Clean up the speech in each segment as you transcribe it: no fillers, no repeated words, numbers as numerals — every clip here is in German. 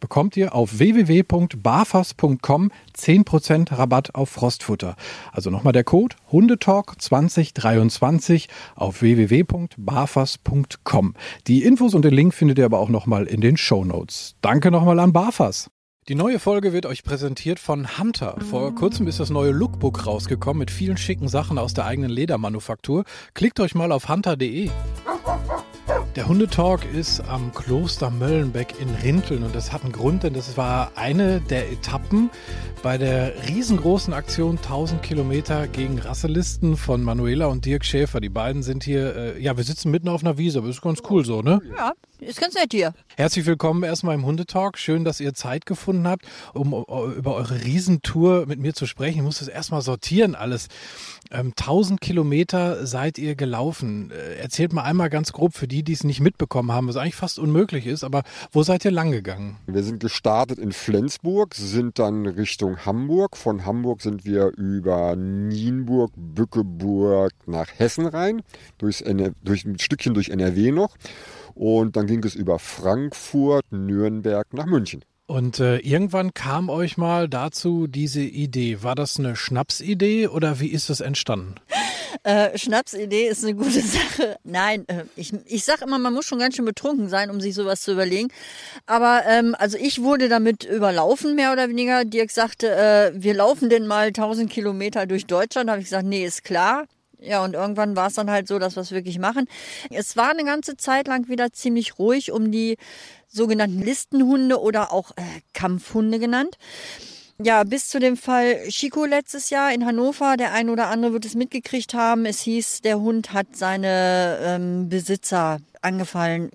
bekommt ihr auf www.barfers.com 10% Rabatt auf Frostfutter. Also nochmal der Code Hundetalk 2023 auf www.barfers.com. Die Infos und den Link findet ihr aber auch nochmal in den Shownotes. Danke nochmal an Barfers. Die neue Folge wird euch präsentiert von Hunter. Vor kurzem ist das neue Lookbook rausgekommen mit vielen schicken Sachen aus der eigenen Ledermanufaktur. Klickt euch mal auf hunter.de. Der Hundetalk ist am Kloster Möllenbeck in Rinteln und das hat einen Grund, denn das war eine der Etappen bei der riesengroßen Aktion 1000 Kilometer gegen Rasselisten von Manuela und Dirk Schäfer. Die beiden sind hier, wir sitzen mitten auf einer Wiese, aber ist ganz cool so, ne? Ja, ist ganz nett hier. Herzlich willkommen erstmal im Hundetalk. Schön, dass ihr Zeit gefunden habt, um über eure Riesentour mit mir zu sprechen. Ich muss das erstmal sortieren alles. 1000 Kilometer seid ihr gelaufen. Erzählt mal einmal ganz grob für die es nicht mitbekommen haben, was eigentlich fast unmöglich ist, aber wo seid ihr lang gegangen? Wir sind gestartet in Flensburg, sind dann Richtung Hamburg. Von Hamburg sind wir über Nienburg, Bückeburg nach Hessen rein, durch ein Stückchen durch NRW noch und dann ging es über Frankfurt, Nürnberg nach München. Und irgendwann kam euch mal dazu diese Idee. War das eine Schnapsidee oder wie ist das entstanden? Schnapsidee ist eine gute Sache. Nein, ich sage immer, man muss schon ganz schön betrunken sein, um sich sowas zu überlegen. Aber ich wurde damit überlaufen, mehr oder weniger. Dirk sagte, wir laufen denn mal 1000 Kilometer durch Deutschland. Da habe ich gesagt, nee, ist klar. Ja, und irgendwann war es dann halt so, dass wir es wirklich machen. Es war eine ganze Zeit lang wieder ziemlich ruhig um die sogenannten Listenhunde oder auch Kampfhunde genannt. Ja, bis zu dem Fall Chico letztes Jahr in Hannover. Der ein oder andere wird es mitgekriegt haben. Es hieß, der Hund hat seine Besitzer angefallen.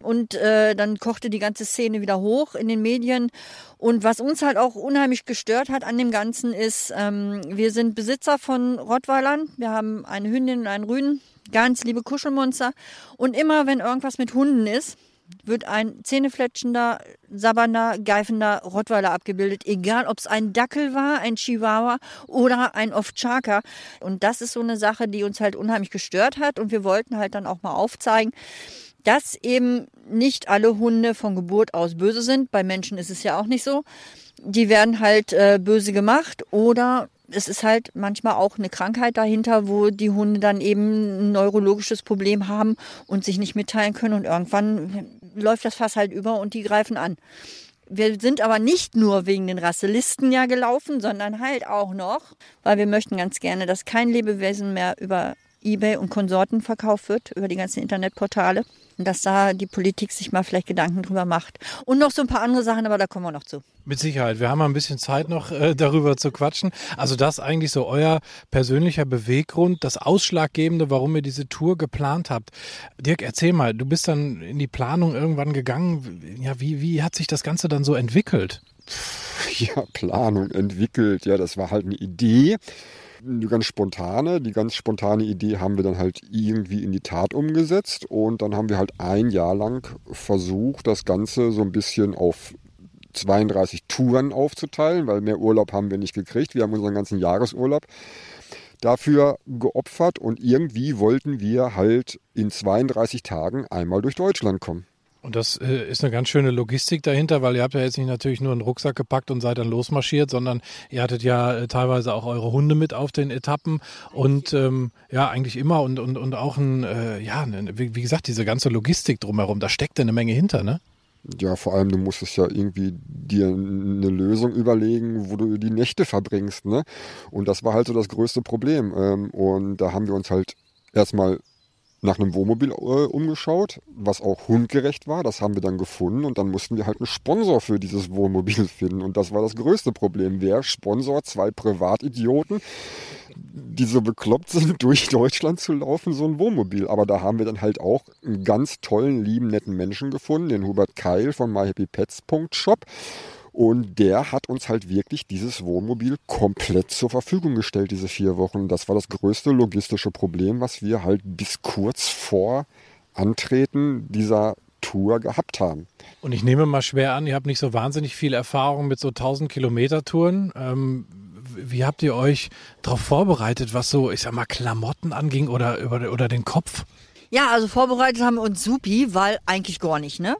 Und dann kochte die ganze Szene wieder hoch in den Medien. Und was uns halt auch unheimlich gestört hat an dem Ganzen ist, wir sind Besitzer von Rottweilern. Wir haben eine Hündin und einen Rüden, ganz liebe Kuschelmonster. Und immer, wenn irgendwas mit Hunden ist, wird ein zähnefletschender, sabbernder, geifender Rottweiler abgebildet. Egal, ob es ein Dackel war, ein Chihuahua oder ein Ovtcharka. Und das ist so eine Sache, die uns halt unheimlich gestört hat. Und wir wollten halt dann auch mal aufzeigen, dass eben nicht alle Hunde von Geburt aus böse sind. Bei Menschen ist es ja auch nicht so. Die werden halt böse gemacht oder es ist halt manchmal auch eine Krankheit dahinter, wo die Hunde dann eben ein neurologisches Problem haben und sich nicht mitteilen können. Und irgendwann läuft das Fass halt über und die greifen an. Wir sind aber nicht nur wegen den Rasselisten ja gelaufen, sondern halt auch noch, weil wir möchten ganz gerne, dass kein Lebewesen mehr über eBay und Konsorten verkauft wird, über die ganzen Internetportale. Und dass da die Politik sich mal vielleicht Gedanken drüber macht. Und noch so ein paar andere Sachen, aber da kommen wir noch zu. Mit Sicherheit. Wir haben mal ein bisschen Zeit noch darüber zu quatschen. Also das eigentlich so euer persönlicher Beweggrund, das Ausschlaggebende, warum ihr diese Tour geplant habt. Dirk, erzähl mal, du bist dann in die Planung irgendwann gegangen. Ja, wie hat sich das Ganze dann so entwickelt? Ja, Planung entwickelt. Ja, das war halt eine Idee. Die ganz spontane Idee haben wir dann halt irgendwie in die Tat umgesetzt und dann haben wir halt ein Jahr lang versucht, das Ganze so ein bisschen auf 32 Touren aufzuteilen, weil mehr Urlaub haben wir nicht gekriegt. Wir haben unseren ganzen Jahresurlaub dafür geopfert und irgendwie wollten wir halt in 32 Tagen einmal durch Deutschland kommen. Und das ist eine ganz schöne Logistik dahinter, weil ihr habt ja jetzt nicht natürlich nur einen Rucksack gepackt und seid dann losmarschiert, sondern ihr hattet ja teilweise auch eure Hunde mit auf den Etappen und eigentlich immer und auch wie gesagt, diese ganze Logistik drumherum, da steckt eine Menge hinter, ne? Ja, vor allem, du musstest ja irgendwie dir eine Lösung überlegen, wo du die Nächte verbringst, ne? Und das war halt so das größte Problem. Und da haben wir uns halt erstmal nach einem Wohnmobil umgeschaut, was auch hundgerecht war. Das haben wir dann gefunden und dann mussten wir halt einen Sponsor für dieses Wohnmobil finden. Und das war das größte Problem. Wer sponsort zwei Privatidioten, die so bekloppt sind, durch Deutschland zu laufen, so ein Wohnmobil? Aber da haben wir dann halt auch einen ganz tollen, lieben, netten Menschen gefunden, den Hubert Keil von myhappypets.shop. Und der hat uns halt wirklich dieses Wohnmobil komplett zur Verfügung gestellt, diese 4 Wochen. Das war das größte logistische Problem, was wir halt bis kurz vor Antreten dieser Tour gehabt haben. Und ich nehme mal schwer an, ihr habt nicht so wahnsinnig viel Erfahrung mit so 1000-Kilometer-Touren. Wie habt ihr euch darauf vorbereitet, was so, ich sag mal, Klamotten anging oder den Kopf? Ja, also vorbereitet haben wir uns supi, weil eigentlich gar nicht, ne?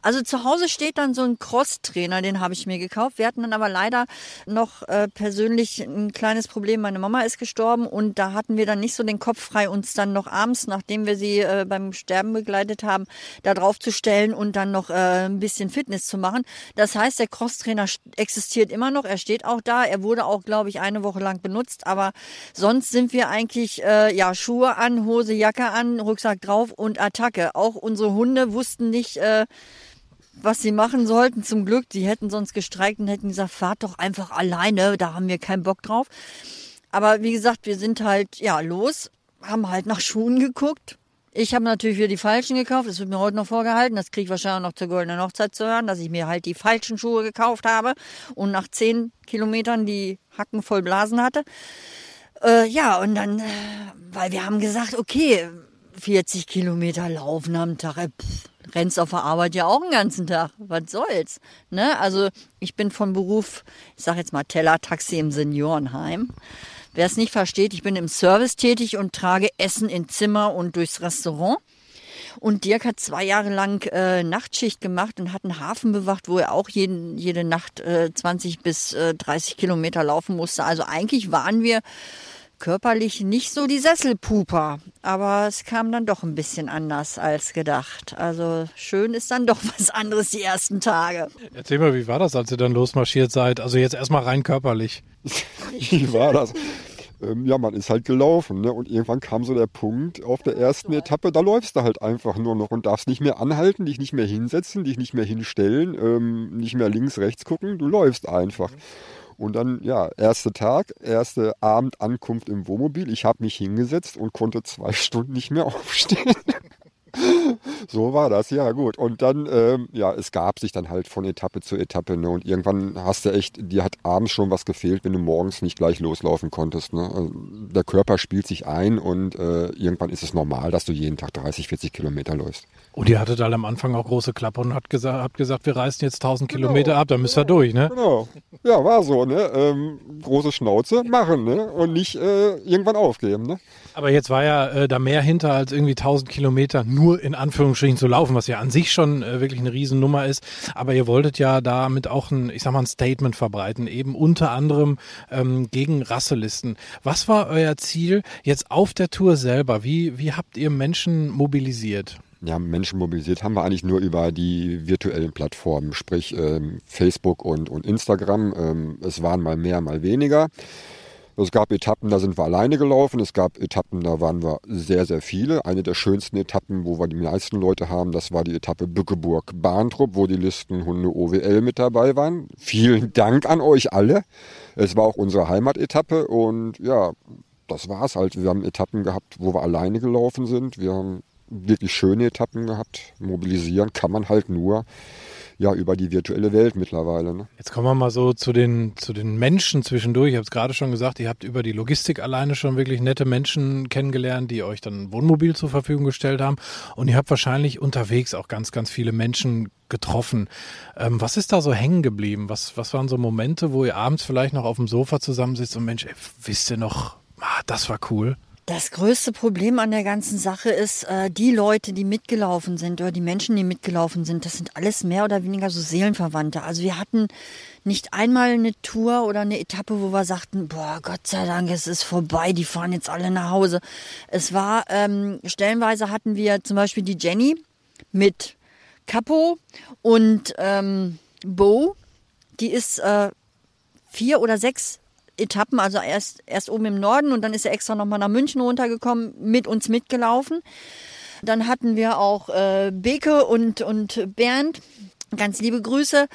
Also zu Hause steht dann so ein Cross-Trainer, den habe ich mir gekauft. Wir hatten dann aber leider noch persönlich ein kleines Problem. Meine Mama ist gestorben und da hatten wir dann nicht so den Kopf frei, uns dann noch abends, nachdem wir sie beim Sterben begleitet haben, da drauf zu stellen und dann noch ein bisschen Fitness zu machen. Das heißt, der Cross-Trainer existiert immer noch, er steht auch da. Er wurde auch, glaube ich, 1 Woche lang benutzt, aber sonst sind wir eigentlich Schuhe an, Hose, Jacke an, Rucksack drauf und Attacke. Auch unsere Hunde wussten nicht, was sie machen sollten, zum Glück. Die hätten sonst gestreikt und hätten gesagt, fahrt doch einfach alleine, da haben wir keinen Bock drauf. Aber wie gesagt, wir sind halt los, haben halt nach Schuhen geguckt. Ich habe natürlich wieder die falschen gekauft, das wird mir heute noch vorgehalten, das kriege ich wahrscheinlich noch zur goldenen Hochzeit zu hören, dass ich mir halt die falschen Schuhe gekauft habe und nach 10 Kilometern die Hacken voll Blasen hatte. Und dann, weil wir haben gesagt, okay, 40 Kilometer laufen am Tag, rennst auf der Arbeit ja auch den ganzen Tag. Was soll's? Ne? Also ich bin von Beruf, ich sage jetzt mal Tellertaxi im Seniorenheim. Wer es nicht versteht, ich bin im Service tätig und trage Essen in Zimmer und durchs Restaurant. Und Dirk hat 2 Jahre lang Nachtschicht gemacht und hat einen Hafen bewacht, wo er auch jede Nacht 20 bis 30 Kilometer laufen musste. Also eigentlich waren wir körperlich nicht so die Sesselpuper, aber es kam dann doch ein bisschen anders als gedacht. Also schön ist dann doch was anderes die ersten Tage. Erzähl mal, wie war das, als ihr dann losmarschiert seid? Also jetzt erstmal rein körperlich. Wie war das? Man ist halt gelaufen, ne? Und irgendwann kam so der Punkt auf der ersten Etappe, da läufst du halt einfach nur noch und darfst nicht mehr anhalten, dich nicht mehr hinsetzen, dich nicht mehr hinstellen, nicht mehr links, rechts gucken, du läufst einfach. Und dann, erster Tag, erste Abendankunft im Wohnmobil. Ich habe mich hingesetzt und konnte 2 Stunden nicht mehr aufstehen. So war das, ja gut. Und dann, es gab sich dann halt von Etappe zu Etappe. Ne? Und irgendwann hast du echt, dir hat abends schon was gefehlt, wenn du morgens nicht gleich loslaufen konntest. Ne? Also der Körper spielt sich ein und irgendwann ist es normal, dass du jeden Tag 30, 40 Kilometer läufst. Und ihr hattet alle am Anfang auch große Klappe und habt gesagt, wir reißen jetzt 1000 Kilometer ab, dann müsst ihr durch, ne? Genau, ja, war so, ne? Große Schnauze machen, ne? Und nicht irgendwann aufgeben, ne? Aber jetzt war ja da mehr hinter, als irgendwie 1000 Kilometer nur in Anführungsstrichen zu laufen, was ja an sich schon wirklich eine Riesennummer ist. Aber ihr wolltet ja damit auch ein Statement verbreiten, eben unter anderem gegen Rasselisten. Was war euer Ziel jetzt auf der Tour selber? Wie habt ihr Menschen mobilisiert? Ja, Menschen mobilisiert haben wir eigentlich nur über die virtuellen Plattformen, sprich Facebook und Instagram. Es waren mal mehr, mal weniger. Es gab Etappen, da sind wir alleine gelaufen. Es gab Etappen, da waren wir sehr, sehr viele. Eine der schönsten Etappen, wo wir die meisten Leute haben, das war die Etappe Bückeburg-Bahntrupp, wo die Listenhunde OWL mit dabei waren. Vielen Dank an euch alle. Es war auch unsere Heimatetappe und ja, das war's halt. Wir haben Etappen gehabt, wo wir alleine gelaufen sind. Wir haben wirklich schöne Etappen gehabt. Mobilisieren kann man halt nur über die virtuelle Welt mittlerweile. Ne? Jetzt kommen wir mal so zu den Menschen zwischendurch. Ich habe es gerade schon gesagt, ihr habt über die Logistik alleine schon wirklich nette Menschen kennengelernt, die euch dann ein Wohnmobil zur Verfügung gestellt haben. Und ihr habt wahrscheinlich unterwegs auch ganz, ganz viele Menschen getroffen. Was ist da so hängen geblieben? Was waren so Momente, wo ihr abends vielleicht noch auf dem Sofa zusammensitzt und Mensch, wisst ihr noch, das war cool? Das größte Problem an der ganzen Sache ist, die Leute, die mitgelaufen sind oder die Menschen, die mitgelaufen sind, das sind alles mehr oder weniger so Seelenverwandte. Also wir hatten nicht einmal eine Tour oder eine Etappe, wo wir sagten, boah, Gott sei Dank, es ist vorbei, die fahren jetzt alle nach Hause. Es war, stellenweise hatten wir zum Beispiel die Jenny mit Capo und Bo, die ist 4 oder 6 Etappen, also erst oben im Norden und dann ist er extra nochmal nach München runtergekommen, mit uns mitgelaufen. Dann hatten wir auch Beke und Bernd, ganz liebe Grüße.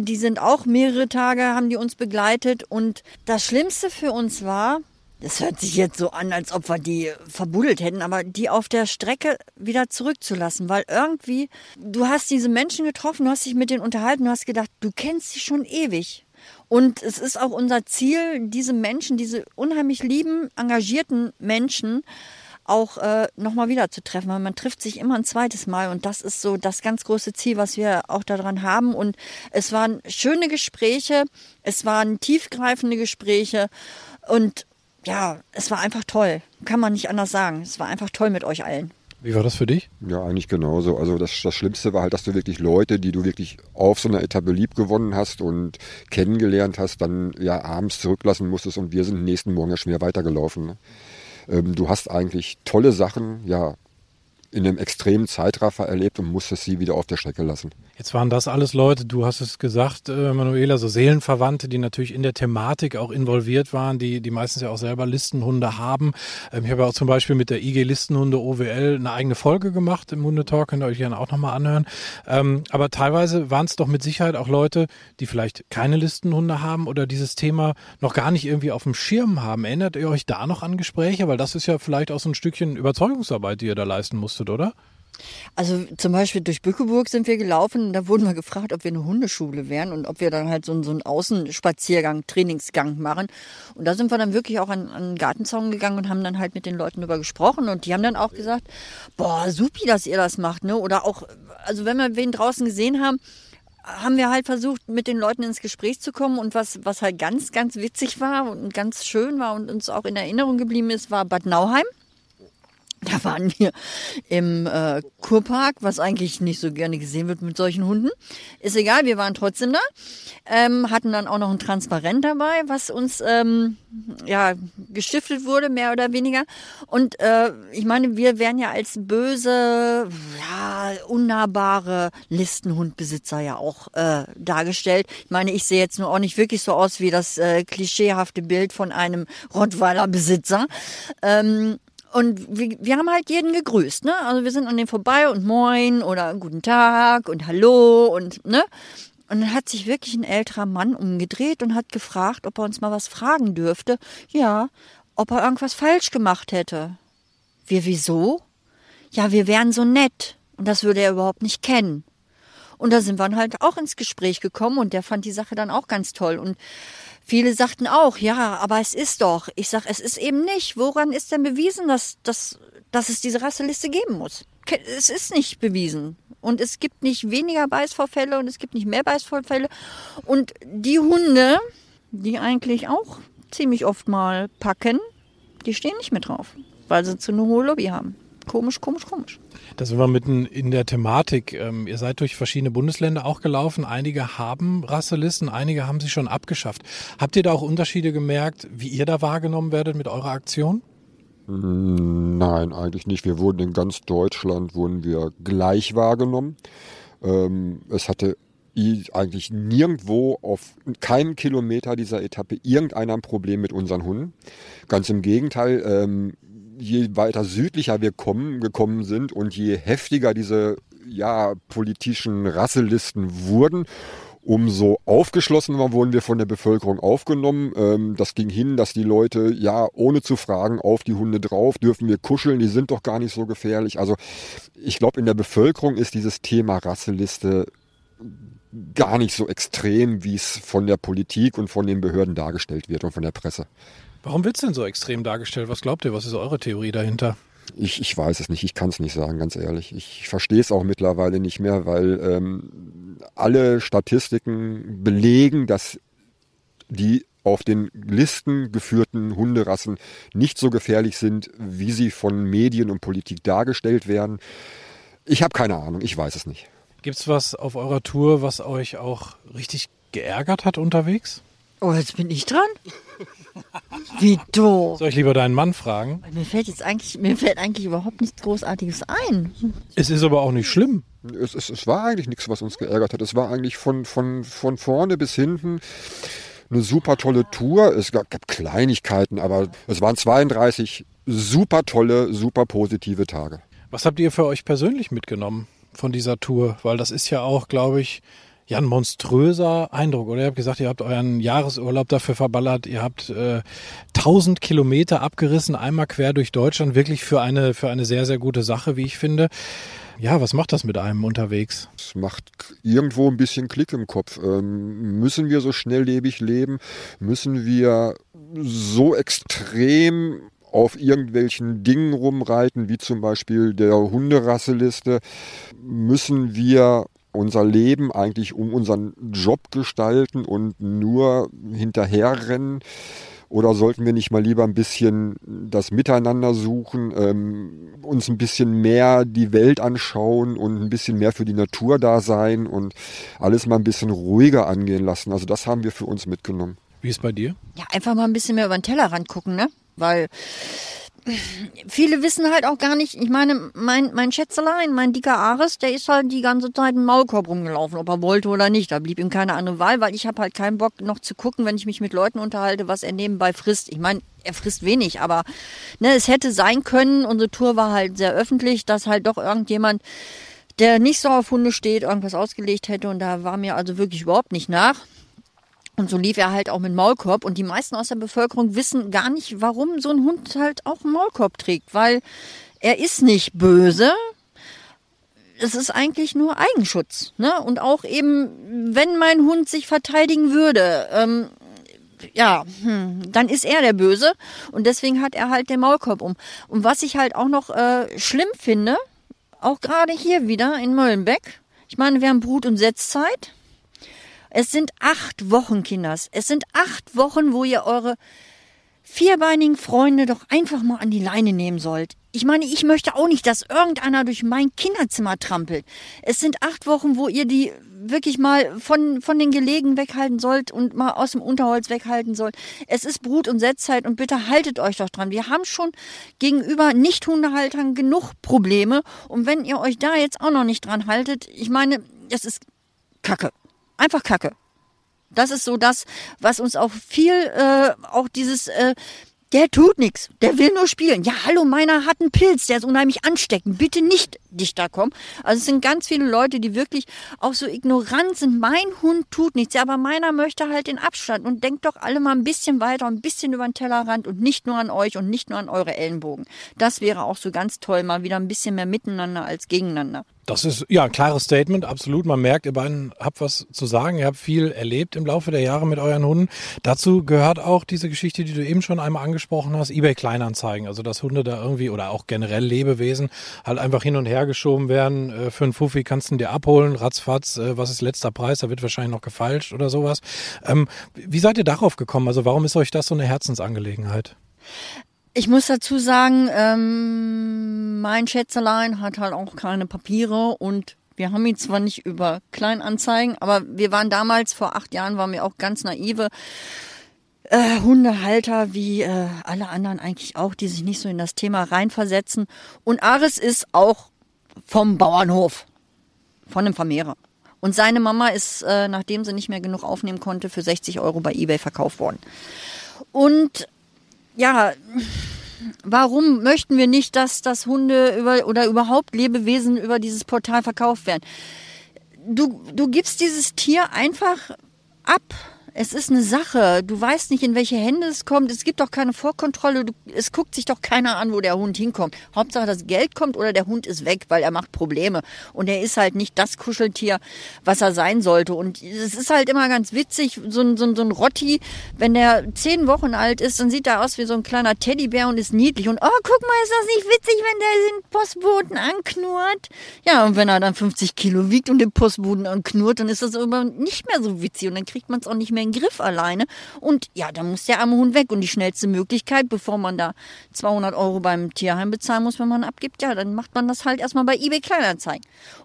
Die sind auch mehrere Tage, haben die uns begleitet. Und das Schlimmste für uns war, das hört sich jetzt so an, als ob wir die verbuddelt hätten, aber die auf der Strecke wieder zurückzulassen, weil irgendwie, du hast diese Menschen getroffen, du hast dich mit denen unterhalten, du hast gedacht, du kennst sie schon ewig. Und es ist auch unser Ziel, diese Menschen, diese unheimlich lieben, engagierten Menschen auch nochmal wieder zu treffen, weil man trifft sich immer ein zweites Mal und das ist so das ganz große Ziel, was wir auch daran haben. Und es waren schöne Gespräche, es waren tiefgreifende Gespräche und ja, es war einfach toll, kann man nicht anders sagen. Es war einfach toll mit euch allen. Wie war das für dich? Ja, eigentlich genauso. Also das Schlimmste war halt, dass du wirklich Leute, die du wirklich auf so einer Etappe lieb gewonnen hast und kennengelernt hast, dann ja abends zurücklassen musstest und wir sind nächsten Morgen ja schon wieder weitergelaufen. Ne? Du hast eigentlich tolle Sachen, ja, in einem extremen Zeitraffer erlebt und musstest sie wieder auf der Strecke lassen. Jetzt waren das alles Leute, du hast es gesagt, Manuela, so Seelenverwandte, die natürlich in der Thematik auch involviert waren, die meistens ja auch selber Listenhunde haben. Ich habe ja auch zum Beispiel mit der IG Listenhunde OWL eine eigene Folge gemacht im Hundetalk, könnt ihr euch gerne auch nochmal anhören. Aber teilweise waren es doch mit Sicherheit auch Leute, die vielleicht keine Listenhunde haben oder dieses Thema noch gar nicht irgendwie auf dem Schirm haben. Erinnert ihr euch da noch an Gespräche? Weil das ist ja vielleicht auch so ein Stückchen Überzeugungsarbeit, die ihr da leisten musstet, oder? Also zum Beispiel durch Bückeburg sind wir gelaufen und da wurden wir gefragt, ob wir eine Hundeschule wären und ob wir dann halt so einen Außenspaziergang, Trainingsgang machen. Und da sind wir dann wirklich auch an den Gartenzaun gegangen und haben dann halt mit den Leuten darüber gesprochen und die haben dann auch gesagt, boah, supi, dass ihr das macht, ne? Oder auch, also wenn wir wen draußen gesehen haben, haben wir halt versucht, mit den Leuten ins Gespräch zu kommen. Und was halt ganz, ganz witzig war und ganz schön war und uns auch in Erinnerung geblieben ist, war Bad Nauheim. Da waren wir im Kurpark, was eigentlich nicht so gerne gesehen wird mit solchen Hunden. Ist egal, wir waren trotzdem da. Hatten dann auch noch ein Transparent dabei, was uns ja gestiftet wurde, mehr oder weniger. Und ich meine, wir wären ja als böse, ja, unnahbare Listenhundbesitzer ja auch dargestellt. Ich meine, ich sehe jetzt nur auch nicht wirklich so aus wie das klischeehafte Bild von einem Rottweiler-Besitzer. Und wir haben halt jeden gegrüßt, ne? Also wir sind an dem vorbei und moin oder guten Tag und hallo und, ne? Und dann hat sich wirklich ein älterer Mann umgedreht und hat gefragt, ob er uns mal was fragen dürfte. Ja, ob er irgendwas falsch gemacht hätte. Wir, wieso? Ja, wir wären so nett. Und das würde er überhaupt nicht kennen. Und da sind wir dann halt auch ins Gespräch gekommen und der fand die Sache dann auch ganz toll. Und viele sagten auch, ja, aber es ist doch. Ich sag, es ist eben nicht. Woran ist denn bewiesen, dass es diese Rasseliste geben muss? Es ist nicht bewiesen. Und es gibt nicht weniger Beißvorfälle und es gibt nicht mehr Beißvorfälle. Und die Hunde, die eigentlich auch ziemlich oft mal packen, die stehen nicht mehr drauf, weil sie zu eine hohe Lobby haben. Komisch, komisch, komisch. Da sind wir mitten in der Thematik. Ihr seid durch verschiedene Bundesländer auch gelaufen. Einige haben Rasselisten, einige haben sie schon abgeschafft. Habt ihr da auch Unterschiede gemerkt, wie ihr da wahrgenommen werdet mit eurer Aktion? Nein, eigentlich nicht. Wir wurden in ganz Deutschland gleich wahrgenommen. Es hatte eigentlich nirgendwo auf keinem Kilometer dieser Etappe irgendeiner ein Problem mit unseren Hunden. Ganz im Gegenteil, je weiter südlicher wir gekommen sind und je heftiger diese ja, politischen Rasselisten wurden, umso aufgeschlossener wurden wir von der Bevölkerung aufgenommen. Das ging hin, dass die Leute ja ohne zu fragen auf die Hunde drauf, dürfen wir kuscheln, die sind doch gar nicht so gefährlich. Also ich glaube, in der Bevölkerung ist dieses Thema Rasseliste gar nicht so extrem, wie es von der Politik und von den Behörden dargestellt wird und von der Presse. Warum wird es denn so extrem dargestellt? Was glaubt ihr? Was ist eure Theorie dahinter? Ich weiß es nicht. Ich kann es nicht sagen, ganz ehrlich. Ich verstehe es auch mittlerweile nicht mehr, weil alle Statistiken belegen, dass die auf den Listen geführten Hunderassen nicht so gefährlich sind, wie sie von Medien und Politik dargestellt werden. Ich habe keine Ahnung. Ich weiß es nicht. Gibt es was auf eurer Tour, was euch auch richtig geärgert hat unterwegs? Oh, jetzt bin ich dran? Wie doof. Soll ich lieber deinen Mann fragen? Mir fällt eigentlich überhaupt nichts Großartiges ein. Es ist aber auch nicht schlimm. Es war eigentlich nichts, was uns geärgert hat. Es war eigentlich von vorne bis hinten eine super tolle Tour. Es gab Kleinigkeiten, aber es waren 32 super tolle, super positive Tage. Was habt ihr für euch persönlich mitgenommen von dieser Tour? Weil das ist ja auch, glaube ich, ja, ein monströser Eindruck, oder? Ihr habt gesagt, ihr habt euren Jahresurlaub dafür verballert. Ihr habt 1000 Kilometer abgerissen, einmal quer durch Deutschland. Wirklich für eine sehr, sehr gute Sache, wie ich finde. Ja, was macht das mit einem unterwegs? Es macht irgendwo ein bisschen Klick im Kopf. Müssen wir so schnelllebig leben? Müssen wir so extrem auf irgendwelchen Dingen rumreiten, wie zum Beispiel der Hunderasseliste? Müssen wir unser Leben eigentlich um unseren Job gestalten und nur hinterherrennen? Oder sollten wir nicht mal lieber ein bisschen das Miteinander suchen, uns ein bisschen mehr die Welt anschauen und ein bisschen mehr für die Natur da sein und alles mal ein bisschen ruhiger angehen lassen? Also das haben wir für uns mitgenommen. Wie ist bei dir? Ja, einfach mal ein bisschen mehr über den Tellerrand gucken, ne? Weil viele wissen halt auch gar nicht, ich meine, mein Schätzelein, mein dicker Ares, der ist halt die ganze Zeit im Maulkorb rumgelaufen, ob er wollte oder nicht. Da blieb ihm keine andere Wahl, weil ich habe halt keinen Bock noch zu gucken, wenn ich mich mit Leuten unterhalte, was er nebenbei frisst. Ich meine, er frisst wenig, aber ne, es hätte sein können, unsere Tour war halt sehr öffentlich, dass halt doch irgendjemand, der nicht so auf Hunde steht, irgendwas ausgelegt hätte, und da war mir also wirklich überhaupt nicht nach. Und so lief er halt auch mit Maulkorb, und die meisten aus der Bevölkerung wissen gar nicht, warum so ein Hund halt auch einen Maulkorb trägt, weil er ist nicht böse. Es ist eigentlich nur Eigenschutz, ne? Und auch eben, wenn mein Hund sich verteidigen würde, dann ist er der Böse, und deswegen hat er halt den Maulkorb um. Und was ich halt auch noch schlimm finde, auch gerade hier wieder in Möllenbeck, ich meine, wir haben Brut- und Setzzeit. Es sind 8 Wochen, Kinders. Es sind 8 Wochen, wo ihr eure vierbeinigen Freunde doch einfach mal an die Leine nehmen sollt. Ich meine, ich möchte auch nicht, dass irgendeiner durch mein Kinderzimmer trampelt. Es sind 8 Wochen, wo ihr die wirklich mal von den Gelegen weghalten sollt und mal aus dem Unterholz weghalten sollt. Es ist Brut- und Setzzeit, und bitte haltet euch doch dran. Wir haben schon gegenüber Nicht-Hundehaltern genug Probleme. Und wenn ihr euch da jetzt auch noch nicht dran haltet, ich meine, das ist Kacke. Einfach Kacke. Das ist so das, was uns auch viel, auch dieses, der tut nichts, der will nur spielen. Ja, hallo, meiner hat einen Pilz, der ist unheimlich ansteckend. Bitte nicht dich da kommen. Also es sind ganz viele Leute, die wirklich auch so ignorant sind. Mein Hund tut nichts, ja, aber meiner möchte halt den Abstand. Und denkt doch alle mal ein bisschen weiter, ein bisschen über den Tellerrand und nicht nur an euch und nicht nur an eure Ellenbogen. Das wäre auch so ganz toll, mal wieder ein bisschen mehr miteinander als gegeneinander. Das ist ja ein klares Statement, absolut. Man merkt, ihr beiden habt was zu sagen. Ihr habt viel erlebt im Laufe der Jahre mit euren Hunden. Dazu gehört auch diese Geschichte, die du eben schon einmal angesprochen hast, eBay Kleinanzeigen. Also dass Hunde da irgendwie oder auch generell Lebewesen halt einfach hin und her geschoben werden. Für einen Fuffi kannst du ihn dir abholen, ratzfatz, was ist letzter Preis? Da wird wahrscheinlich noch gefeilscht oder sowas. Wie seid ihr darauf gekommen? Also warum ist euch das so eine Herzensangelegenheit? Ich muss dazu sagen, mein Schätzelein hat halt auch keine Papiere, und wir haben ihn zwar nicht über Kleinanzeigen, aber wir waren damals, vor 8 Jahren, waren wir auch ganz naive Hundehalter, wie alle anderen eigentlich auch, die sich nicht so in das Thema reinversetzen. Und Ares ist auch vom Bauernhof, von einem Vermehrer. Und seine Mama ist, nachdem sie nicht mehr genug aufnehmen konnte, für 60 Euro bei eBay verkauft worden. Und ja, warum möchten wir nicht, dass Hunde oder überhaupt Lebewesen über dieses Portal verkauft werden? Du gibst dieses Tier einfach ab. Es ist eine Sache. Du weißt nicht, in welche Hände es kommt. Es gibt doch keine Vorkontrolle. Es guckt sich doch keiner an, wo der Hund hinkommt. Hauptsache, das Geld kommt oder der Hund ist weg, weil er macht Probleme. Und er ist halt nicht das Kuscheltier, was er sein sollte. Und es ist halt immer ganz witzig, so ein Rotti, wenn der 10 Wochen alt ist, dann sieht er aus wie so ein kleiner Teddybär und ist niedlich. Und oh, guck mal, ist das nicht witzig, wenn der den Postboten anknurrt? Ja, und wenn er dann 50 Kilo wiegt und den Postboten anknurrt, dann ist das aber nicht mehr so witzig. Und dann kriegt man es auch nicht mehr keinen Griff alleine. Und ja, dann muss der arme Hund weg. Und die schnellste Möglichkeit, bevor man da 200 Euro beim Tierheim bezahlen muss, wenn man abgibt, ja, dann macht man das halt erstmal bei eBay Kleinanzeigen.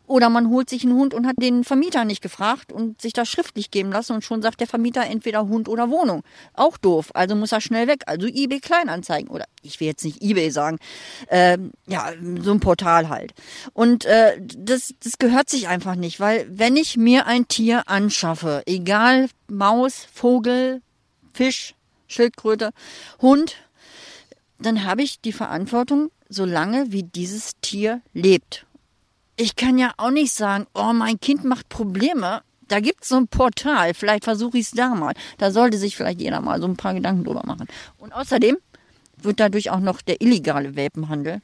Oder man holt sich einen Hund und hat den Vermieter nicht gefragt und sich das schriftlich geben lassen. Und schon sagt der Vermieter entweder Hund oder Wohnung. Auch doof. Also muss er schnell weg. Also eBay Kleinanzeigen. Oder ich will jetzt nicht eBay sagen. Ja, so ein Portal halt. Und das gehört sich einfach nicht. Weil wenn ich mir ein Tier anschaffe, egal Maus, Vogel, Fisch, Schildkröte, Hund, dann habe ich die Verantwortung, solange wie dieses Tier lebt. Ich kann ja auch nicht sagen, oh, mein Kind macht Probleme. Da gibt es so ein Portal, vielleicht versuche ich es da mal. Da sollte sich vielleicht jeder mal so ein paar Gedanken drüber machen. Und außerdem wird dadurch auch noch der illegale Welpenhandel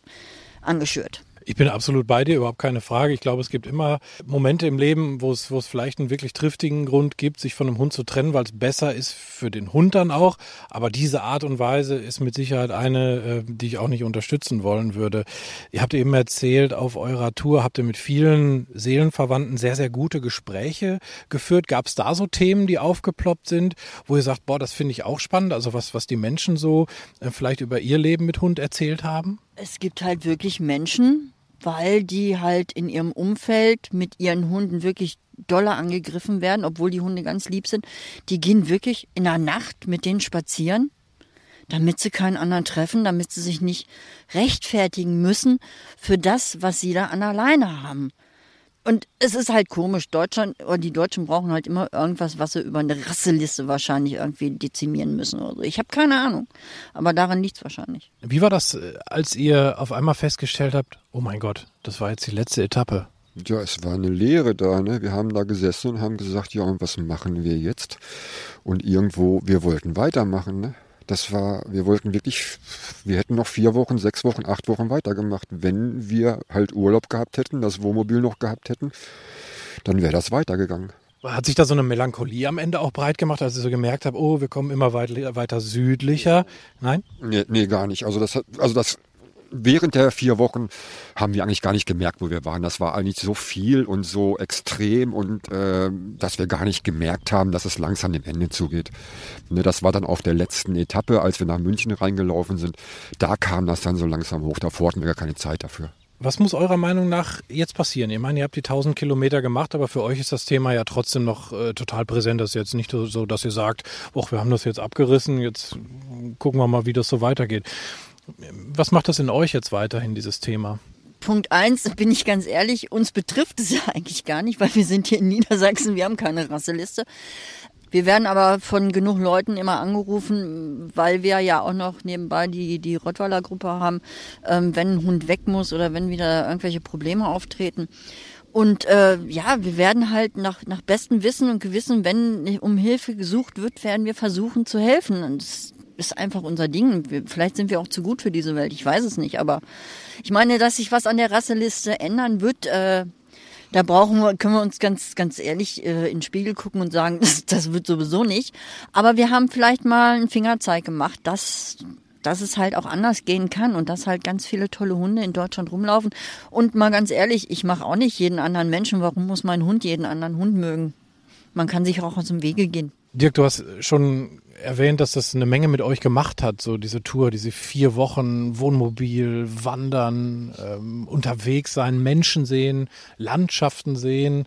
angeschürt. Ich bin absolut bei dir, überhaupt keine Frage. Ich glaube, es gibt immer Momente im Leben, wo es vielleicht einen wirklich triftigen Grund gibt, sich von einem Hund zu trennen, weil es besser ist für den Hund dann auch. Aber diese Art und Weise ist mit Sicherheit eine, die ich auch nicht unterstützen wollen würde. Ihr habt eben erzählt, auf eurer Tour habt ihr mit vielen Seelenverwandten sehr, sehr gute Gespräche geführt. Gab es da so Themen, die aufgeploppt sind, wo ihr sagt, boah, das finde ich auch spannend, also was die Menschen so vielleicht über ihr Leben mit Hund erzählt haben? Es gibt halt wirklich Menschen, weil die halt in ihrem Umfeld mit ihren Hunden wirklich doll angegriffen werden, obwohl die Hunde ganz lieb sind. Die gehen wirklich in der Nacht mit denen spazieren, damit sie keinen anderen treffen, damit sie sich nicht rechtfertigen müssen für das, was sie da an der Leine haben. Und es ist halt komisch, Deutschland oder die Deutschen brauchen halt immer irgendwas, was sie über eine Rasseliste wahrscheinlich irgendwie dezimieren müssen oder so. Ich habe keine Ahnung, aber daran liegt es wahrscheinlich. Wie war das, als ihr auf einmal festgestellt habt, oh mein Gott, das war jetzt die letzte Etappe? Ja, es war eine Leere da, ne? Wir haben da gesessen und haben gesagt, ja, und was machen wir jetzt? Und irgendwo, wir wollten weitermachen, ne? Das war, wir hätten noch 4 Wochen, 6 Wochen, 8 Wochen weitergemacht. Wenn wir halt Urlaub gehabt hätten, das Wohnmobil noch gehabt hätten, dann wäre das weitergegangen. Hat sich da so eine Melancholie am Ende auch breit gemacht, als ich so gemerkt habe, oh, wir kommen immer weiter südlicher? Nein? Nee, gar nicht. Also das während der 4 Wochen haben wir eigentlich gar nicht gemerkt, wo wir waren. Das war eigentlich so viel und so extrem und dass wir gar nicht gemerkt haben, dass es langsam dem Ende zugeht. Ne, das war dann auf der letzten Etappe, als wir nach München reingelaufen sind. Da kam das dann so langsam hoch. Davor hatten wir gar keine Zeit dafür. Was muss eurer Meinung nach jetzt passieren? Ich meine, ihr habt die 1000 Kilometer gemacht, aber für euch ist das Thema ja trotzdem noch total präsent. Das ist jetzt nicht so, dass ihr sagt, och, wir haben das jetzt abgerissen, jetzt gucken wir mal, wie das so weitergeht. Was macht das in euch jetzt weiterhin, dieses Thema? Punkt 1, bin ich ganz ehrlich, uns betrifft es ja eigentlich gar nicht, weil wir sind hier in Niedersachsen, wir haben keine Rasseliste. Wir werden aber von genug Leuten immer angerufen, weil wir ja auch noch nebenbei die Rottweiler-Gruppe haben, wenn ein Hund weg muss oder wenn wieder irgendwelche Probleme auftreten. Und ja, wir werden halt nach bestem Wissen und Gewissen, wenn um Hilfe gesucht wird, werden wir versuchen zu helfen. Und das ist einfach unser Ding. Vielleicht sind wir auch zu gut für diese Welt. Ich weiß es nicht. Aber ich meine, dass sich was an der Rasseliste ändern wird, da können wir uns ganz, ganz ehrlich in den Spiegel gucken und sagen, das wird sowieso nicht. Aber wir haben vielleicht mal einen Fingerzeig gemacht, dass es halt auch anders gehen kann und dass halt ganz viele tolle Hunde in Deutschland rumlaufen. Und mal ganz ehrlich, ich mache auch nicht jeden anderen Menschen. Warum muss mein Hund jeden anderen Hund mögen? Man kann sich auch aus dem Wege gehen. Dirk, du hast schon erwähnt, dass das eine Menge mit euch gemacht hat, so diese Tour, diese 4 Wochen Wohnmobil, Wandern, unterwegs sein, Menschen sehen, Landschaften sehen.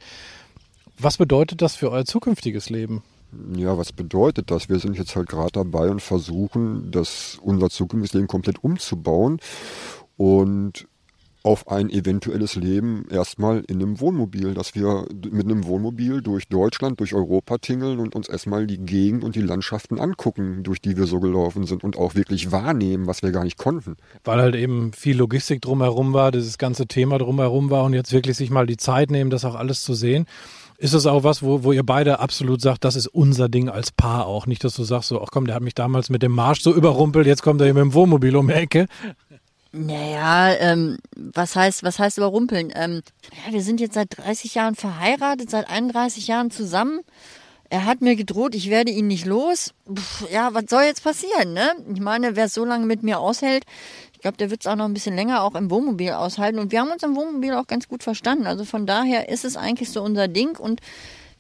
Was bedeutet das für euer zukünftiges Leben? Ja, was bedeutet das? Wir sind jetzt halt gerade dabei und versuchen, unser zukünftiges Leben komplett umzubauen und auf ein eventuelles Leben erstmal in einem Wohnmobil, dass wir mit einem Wohnmobil durch Deutschland, durch Europa tingeln und uns erstmal die Gegend und die Landschaften angucken, durch die wir so gelaufen sind und auch wirklich wahrnehmen, was wir gar nicht konnten. Weil halt eben viel Logistik drumherum war, dieses ganze Thema drumherum war und jetzt wirklich sich mal die Zeit nehmen, das auch alles zu sehen. Ist das auch was, wo ihr beide absolut sagt, das ist unser Ding als Paar auch? Nicht, dass du sagst, so, ach komm, der hat mich damals mit dem Marsch so überrumpelt, jetzt kommt er hier mit dem Wohnmobil um die Ecke. Naja, was heißt überrumpeln? Ja, wir sind jetzt seit 30 Jahren verheiratet, seit 31 Jahren zusammen. Er hat mir gedroht, ich werde ihn nicht los. Puh, ja, was soll jetzt passieren, ne? Ich meine, wer es so lange mit mir aushält, ich glaube, der wird es auch noch ein bisschen länger auch im Wohnmobil aushalten. Und wir haben uns im Wohnmobil auch ganz gut verstanden. Also von daher ist es eigentlich so unser Ding und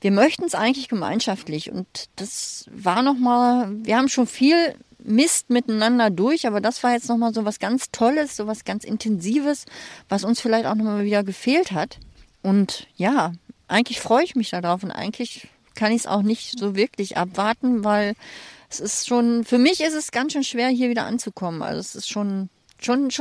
wir möchten es eigentlich gemeinschaftlich. Und das war nochmal, wir haben schon viel Mist miteinander durch, aber das war jetzt nochmal so was ganz Tolles, so was ganz Intensives, was uns vielleicht auch nochmal wieder gefehlt hat. Und ja, eigentlich freue ich mich darauf und eigentlich kann ich es auch nicht so wirklich abwarten, weil es ist schon, für mich ist es ganz schön schwer, hier wieder anzukommen. Also es ist schon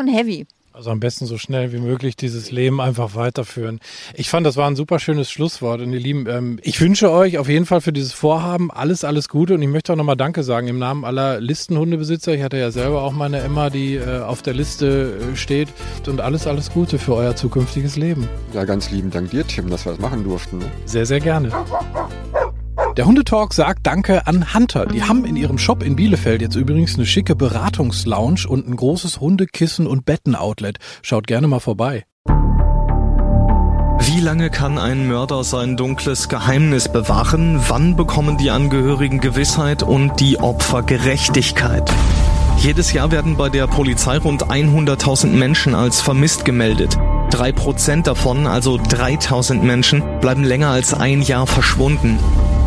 heavy. Also am besten so schnell wie möglich dieses Leben einfach weiterführen. Ich fand, das war ein super schönes Schlusswort. Und ihr Lieben, ich wünsche euch auf jeden Fall für dieses Vorhaben alles Gute. Und ich möchte auch nochmal Danke sagen im Namen aller Listenhundebesitzer. Ich hatte ja selber auch meine Emma, die auf der Liste steht. Und alles Gute für euer zukünftiges Leben. Ja, ganz lieben Dank dir, Tim, dass wir das machen durften. Sehr, sehr gerne. Der Hundetalk sagt Danke an Hunter. Die haben in ihrem Shop in Bielefeld jetzt übrigens eine schicke Beratungslounge und ein großes Hundekissen- und Betten-Outlet. Schaut gerne mal vorbei. Wie lange kann ein Mörder sein dunkles Geheimnis bewahren? Wann bekommen die Angehörigen Gewissheit und die Opfer Gerechtigkeit? Jedes Jahr werden bei der Polizei rund 100.000 Menschen als vermisst gemeldet. 3% davon, also 3.000 Menschen, bleiben länger als ein Jahr verschwunden.